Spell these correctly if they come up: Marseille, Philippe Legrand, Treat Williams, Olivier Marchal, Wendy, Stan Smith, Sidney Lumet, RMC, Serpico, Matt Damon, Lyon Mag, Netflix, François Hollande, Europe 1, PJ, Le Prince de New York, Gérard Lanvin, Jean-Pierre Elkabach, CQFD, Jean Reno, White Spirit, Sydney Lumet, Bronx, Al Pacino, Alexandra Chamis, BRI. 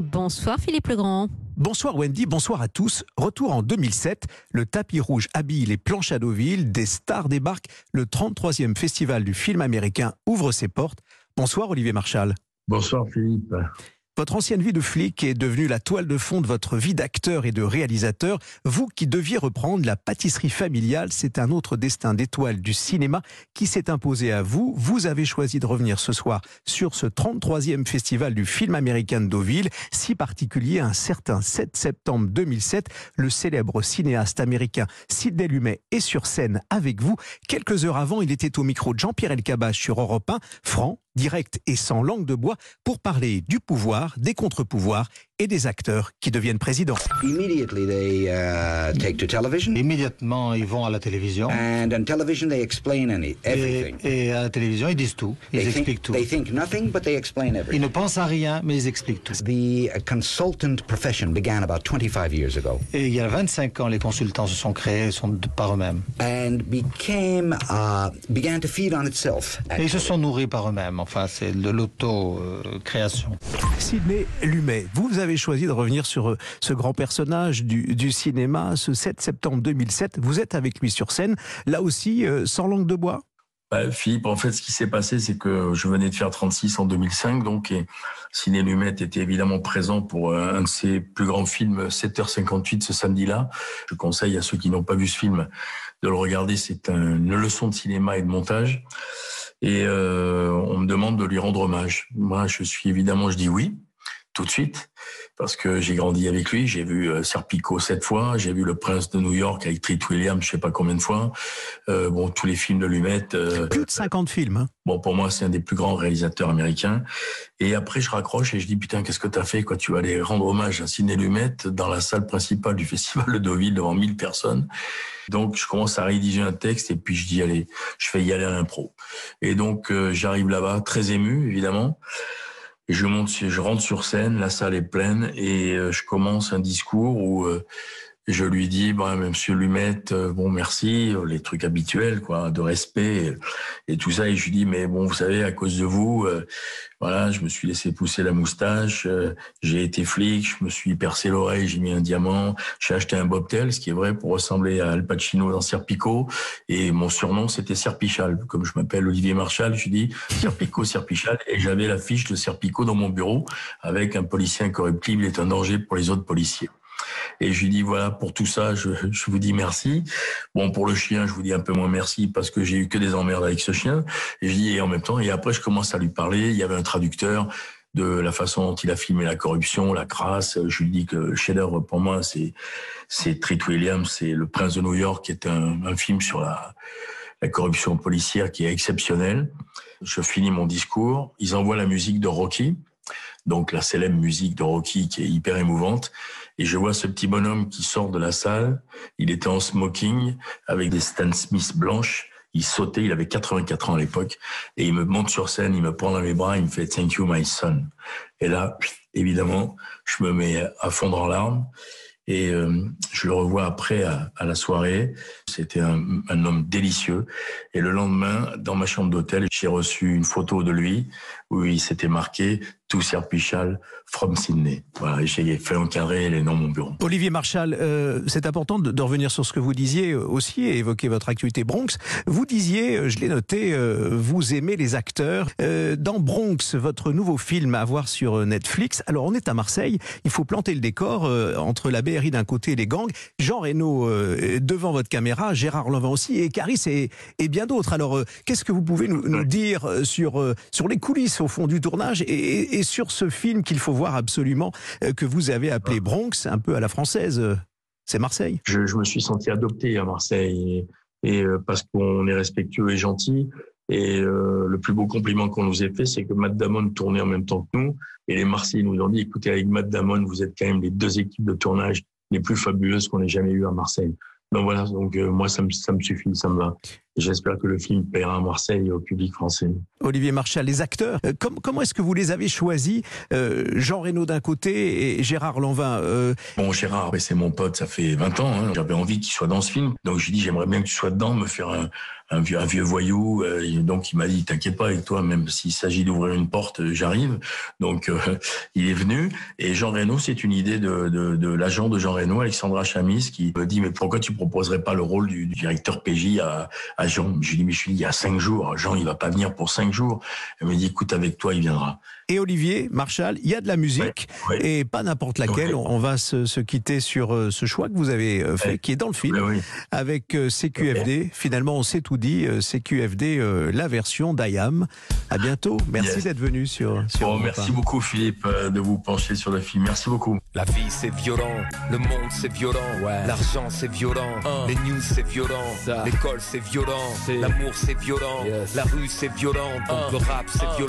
Bonsoir Philippe Legrand. Bonsoir Wendy, bonsoir à tous. Retour en 2007, le tapis rouge habille les planches à Deauville, des stars débarquent, le 33e festival du film américain ouvre ses portes. Bonsoir Olivier Marchal. Bonsoir Philippe. Votre ancienne vie de flic est devenue la toile de fond de votre vie d'acteur et de réalisateur. Vous qui deviez reprendre la pâtisserie familiale, c'est un autre destin d'étoile du cinéma qui s'est imposé à vous. Vous avez choisi de revenir ce soir sur ce 33e festival du film américain de Deauville, si particulier un certain 7 septembre 2007. Le célèbre cinéaste américain Sidney Lumet est sur scène avec vous. Quelques heures avant, il était au micro de Jean-Pierre Elkabach sur Europe 1, franc, direct et sans langue de bois, pour parler du pouvoir, des contre-pouvoirs et des acteurs qui deviennent présidents. Immédiatement, ils vont à la télévision. Et à la télévision, ils disent tout. Ils expliquent tout. Ils ne pensent à rien, mais ils expliquent tout. Et il y a 25 ans, les consultants se sont créés par eux-mêmes. Et ils se sont nourris par eux-mêmes. Enfin, c'est de l'auto-création. Sidney Lumet, vous avez choisi de revenir sur ce grand personnage du cinéma, ce 7 septembre 2007. Vous êtes avec lui sur scène, là aussi, sans langue de bois. Bah, Philippe, en fait, ce qui s'est passé, c'est que je venais de faire 36 en 2005, donc, et Sidney Lumet était évidemment présent pour un de ses plus grands films, 7h58, ce samedi-là. Je conseille à ceux qui n'ont pas vu ce film de le regarder, c'est une leçon de cinéma et de montage. Et on me demande de lui rendre hommage. Moi, je dis oui, tout de suite, parce que j'ai grandi avec lui, j'ai vu Serpico 7 fois, j'ai vu Le Prince de New York avec Treat Williams, je sais pas combien de fois, bon, tous les films de Lumet. Plus de 50 films. Hein. Bon, pour moi, c'est un des plus grands réalisateurs américains. Et après, je raccroche et je dis, putain, qu'est-ce que t'as fait, quoi, tu vas aller rendre hommage à Sidney Lumet dans la salle principale du festival de Deauville devant 1000 personnes. Donc, je commence à rédiger un texte et puis je dis, allez, je vais y aller à l'impro. Et donc, j'arrive là-bas, très ému, évidemment. Je rentre sur scène, la salle est pleine et je commence un discours où je lui dis bon, « Monsieur Lumet, bon merci », les trucs habituels quoi, de respect et tout ça. Et je lui dis « Mais bon, vous savez, à cause de vous, voilà, je me suis laissé pousser la moustache, j'ai été flic, je me suis percé l'oreille, j'ai mis un diamant, j'ai acheté un bobtail, ce qui est vrai, pour ressembler à Al Pacino dans Serpico. Et mon surnom, c'était Serpichal. Comme je m'appelle Olivier Marchal, je dis Serpico, Serpichal. Et j'avais la fiche de Serpico dans mon bureau avec un policier incorruptible est un danger pour les autres policiers. Et je lui dis, voilà, pour tout ça, je vous dis merci. Bon, pour le chien, je vous dis un peu moins merci parce que j'ai eu que des emmerdes avec ce chien. Et je dis, et en même temps, et après, je commence à lui parler. Il y avait un traducteur de la façon dont il a filmé la corruption, la crasse. Je lui dis que le chef-d'œuvre, pour moi, c'est Treat Williams, c'est Le Prince de New York, qui est un film sur la corruption policière qui est exceptionnel. Je finis mon discours. Ils envoient la musique de Rocky. Donc la célèbre musique de Rocky qui est hyper émouvante. Et je vois ce petit bonhomme qui sort de la salle. Il était en smoking avec des Stan Smith blanches. Il sautait, il avait 84 ans à l'époque. Et il me monte sur scène, il me prend dans mes bras, il me fait « Thank you, my son ». Et là, évidemment, je me mets à fondre en larmes. Et je le revois après à la soirée. C'était un homme délicieux. Et le lendemain, dans ma chambre d'hôtel, j'ai reçu une photo de lui où il s'était marqué « To Serpichal from Sydney ». Voilà, j'ai fait encadrer les noms de mon bureau. Olivier Marchal, c'est important de revenir sur ce que vous disiez aussi et évoquer votre activité Bronx. Vous disiez, je l'ai noté, vous aimez les acteurs. Dans Bronx, votre nouveau film à voir sur Netflix. Alors, on est à Marseille, il faut planter le décor entre la BRI d'un côté et les gangs. Jean Reno devant votre caméra, Gérard Lanvin aussi, et Caris et bien d'autres. Alors, qu'est-ce que vous pouvez nous dire sur les coulisses au fond du tournage et sur ce film qu'il faut voir absolument, que vous avez appelé Bronx, un peu à la française, c'est Marseille. Je me suis senti adopté à Marseille, et parce qu'on est respectueux et gentil. Et le plus beau compliment qu'on nous ait fait, c'est que Matt Damon tournait en même temps que nous. Et les Marseillais nous ont dit, écoutez, avec Matt Damon, vous êtes quand même les deux équipes de tournage les plus fabuleuses qu'on ait jamais eues à Marseille. Donc voilà, moi ça me suffit, ça me va. J'espère que le film plaira à Marseille et au public français. Olivier Marchal, les acteurs, comment est-ce que vous les avez choisis, Jean Reno d'un côté et Gérard Lanvin Bon, Gérard, c'est mon pote, ça fait 20 ans. Hein. J'avais envie qu'il soit dans ce film. Donc, j'ai dit, j'aimerais bien que tu sois dedans, me faire un vieux voyou. Donc, il m'a dit, t'inquiète pas avec toi, même s'il s'agit d'ouvrir une porte, j'arrive. Donc, il est venu. Et Jean Reno, c'est une idée de l'agent de Jean Reno, Alexandra Chamis, qui me dit, mais pourquoi tu proposerais pas le rôle du directeur PJ à Jean? Je lui dis, mais je suis il y a 5 jours. Jean, il va pas venir pour 5 jours. Elle me dit, écoute, avec toi, il viendra. Et Olivier Marchal, il y a de la musique, et pas n'importe laquelle. Ouais. On va se quitter sur ce choix que vous avez fait, qui est dans le film, avec CQFD. Ouais. Finalement, on s'est tout dit. CQFD, la version d'IAM. À bientôt. Merci d'être venu sur merci beaucoup, Philippe, de vous pencher sur le film. Merci beaucoup. La vie, c'est violent. Le monde, c'est violent. Ouais. L'argent, c'est violent. Les news, c'est violent. L'école, c'est violent. L'amour, c'est violent. La rue, c'est violent. Le rap, c'est violent.